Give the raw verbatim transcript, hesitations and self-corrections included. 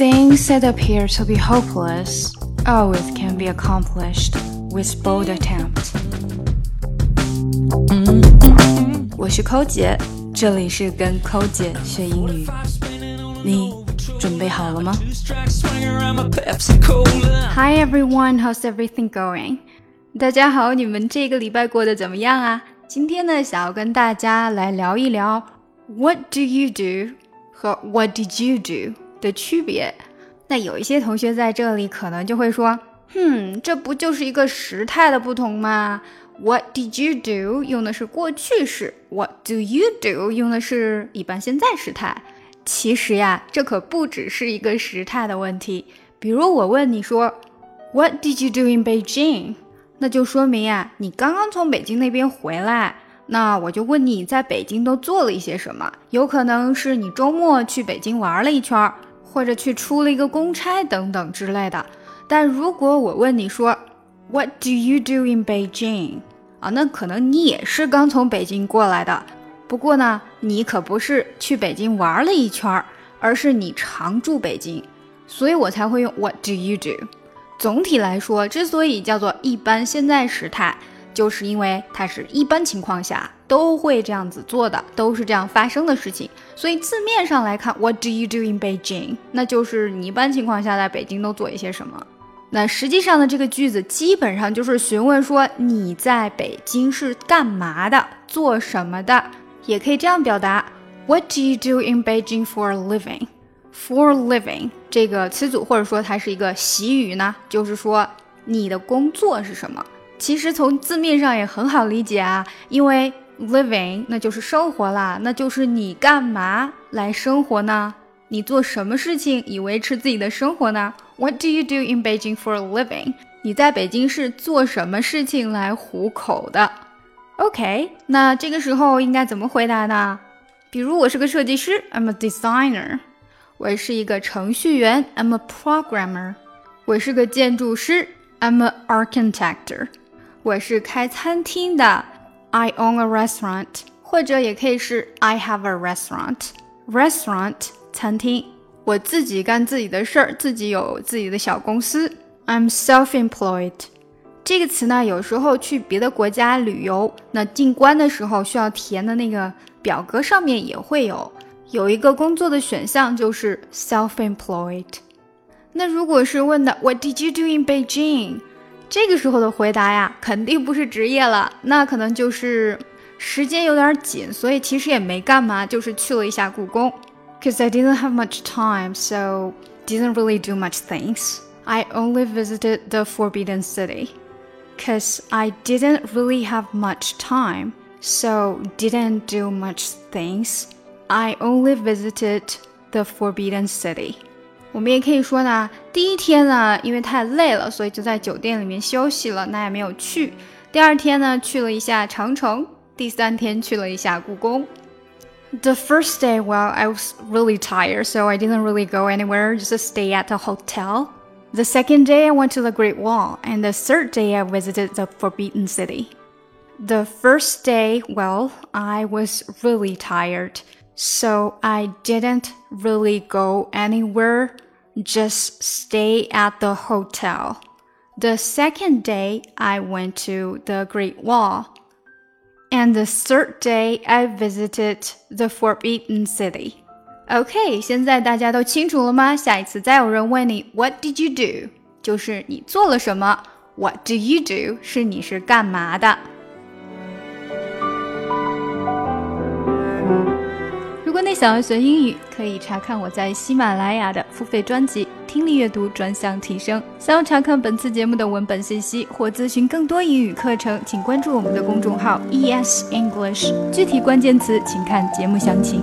Things that appear to be hopeless always can be accomplished with bold attempt. 我是Koji姐，这里是跟Koji姐学英语，你准备好了吗？ Hi everyone, how's everything going? 大家好，你们这个礼拜过得怎么样啊？今天呢，想要跟大家来聊一聊 What do you do 和 What did you do的区别。那有一些同学在这里可能就会说，哼，这不就是一个时态的不同吗？ What did you do 用的是过去式， What do you do 用的是一般现在时态。其实呀，这可不只是一个时态的问题。比如我问你说 What did you do in Beijing， 那就说明呀，你刚刚从北京那边回来。那我就问你在北京都做了一些什么，有可能是你周末去北京玩了一圈，或者去出了一个公差等等之类的。但如果我问你说 What do you do in Beijing 啊，那可能你也是刚从北京过来的，不过呢，你可不是去北京玩了一圈，而是你常住北京，所以我才会用 What do you do。 总体来说，之所以叫做一般现在时态，就是因为它是一般情况下都会这样子做的，都是这样发生的事情。所以字面上来看 What do you do in Beijing， 那就是你一般情况下在北京都做一些什么。那实际上的这个句子基本上就是询问说你在北京是干嘛的，做什么的。也可以这样表达 What do you do in Beijing for a living。 For a living 这个词组或者说它是一个习语呢，就是说你的工作是什么。其实从字面上也很好理解啊，因为 living 那就是生活啦，那就是你干嘛来生活呢？你做什么事情以维持自己的生活呢？ What do you do in Beijing for a living？ 你在北京是做什么事情来糊口的？ OK， 那这个时候应该怎么回答呢？比如我是个设计师 I'm a designer， 我是一个程序员 I'm a programmer， 我是个建筑师 I'm an architect，我是开餐厅的 I own a restaurant， 或者也可以是 I have a restaurant。 Restaurant 餐厅，我自己干自己的事儿，自己有自己的小公司 I'm self-employed。 这个词呢，有时候去别的国家旅游，那进关的时候需要填的那个表格上面也会有有一个工作的选项，就是 self-employed。 那如果是问的 What did you do in Beijing，这个时候的回答呀，肯定不是职业了，那可能就是时间有点紧，所以其实也没干嘛，就是去了一下故宫。 Because I didn't have much time, so didn't really do much things. I only visited the Forbidden City. Because I didn't really have much time, so didn't do much things. I only visited the Forbidden City.我们也可以说呢，第一天呢，因为太累了，所以就在酒店里面休息了，那也没有去。第二天呢，去了一下长城。第三天去了一下故宫。The first day, well, I was really tired, so I didn't really go anywhere, just stay at a hotel. The second day, I went to the Great Wall, and the third day, I visited the Forbidden City. The first day, well, I was really tired.So I didn't really go anywhere, just stay at the hotel. The second day, I went to the Great Wall. And the third day, I visited the Forbidden City. OK, 现在大家都清楚了吗？下一次再有人问你 What did you do? 就是你做了什么。What do you do? 是你是干嘛的。如果你想要学英语，可以查看我在喜马拉雅的付费专辑《听力阅读专项提升》。想要查看本次节目的文本信息或咨询更多英语课程，请关注我们的公众号 E S English， 具体关键词请看节目详情。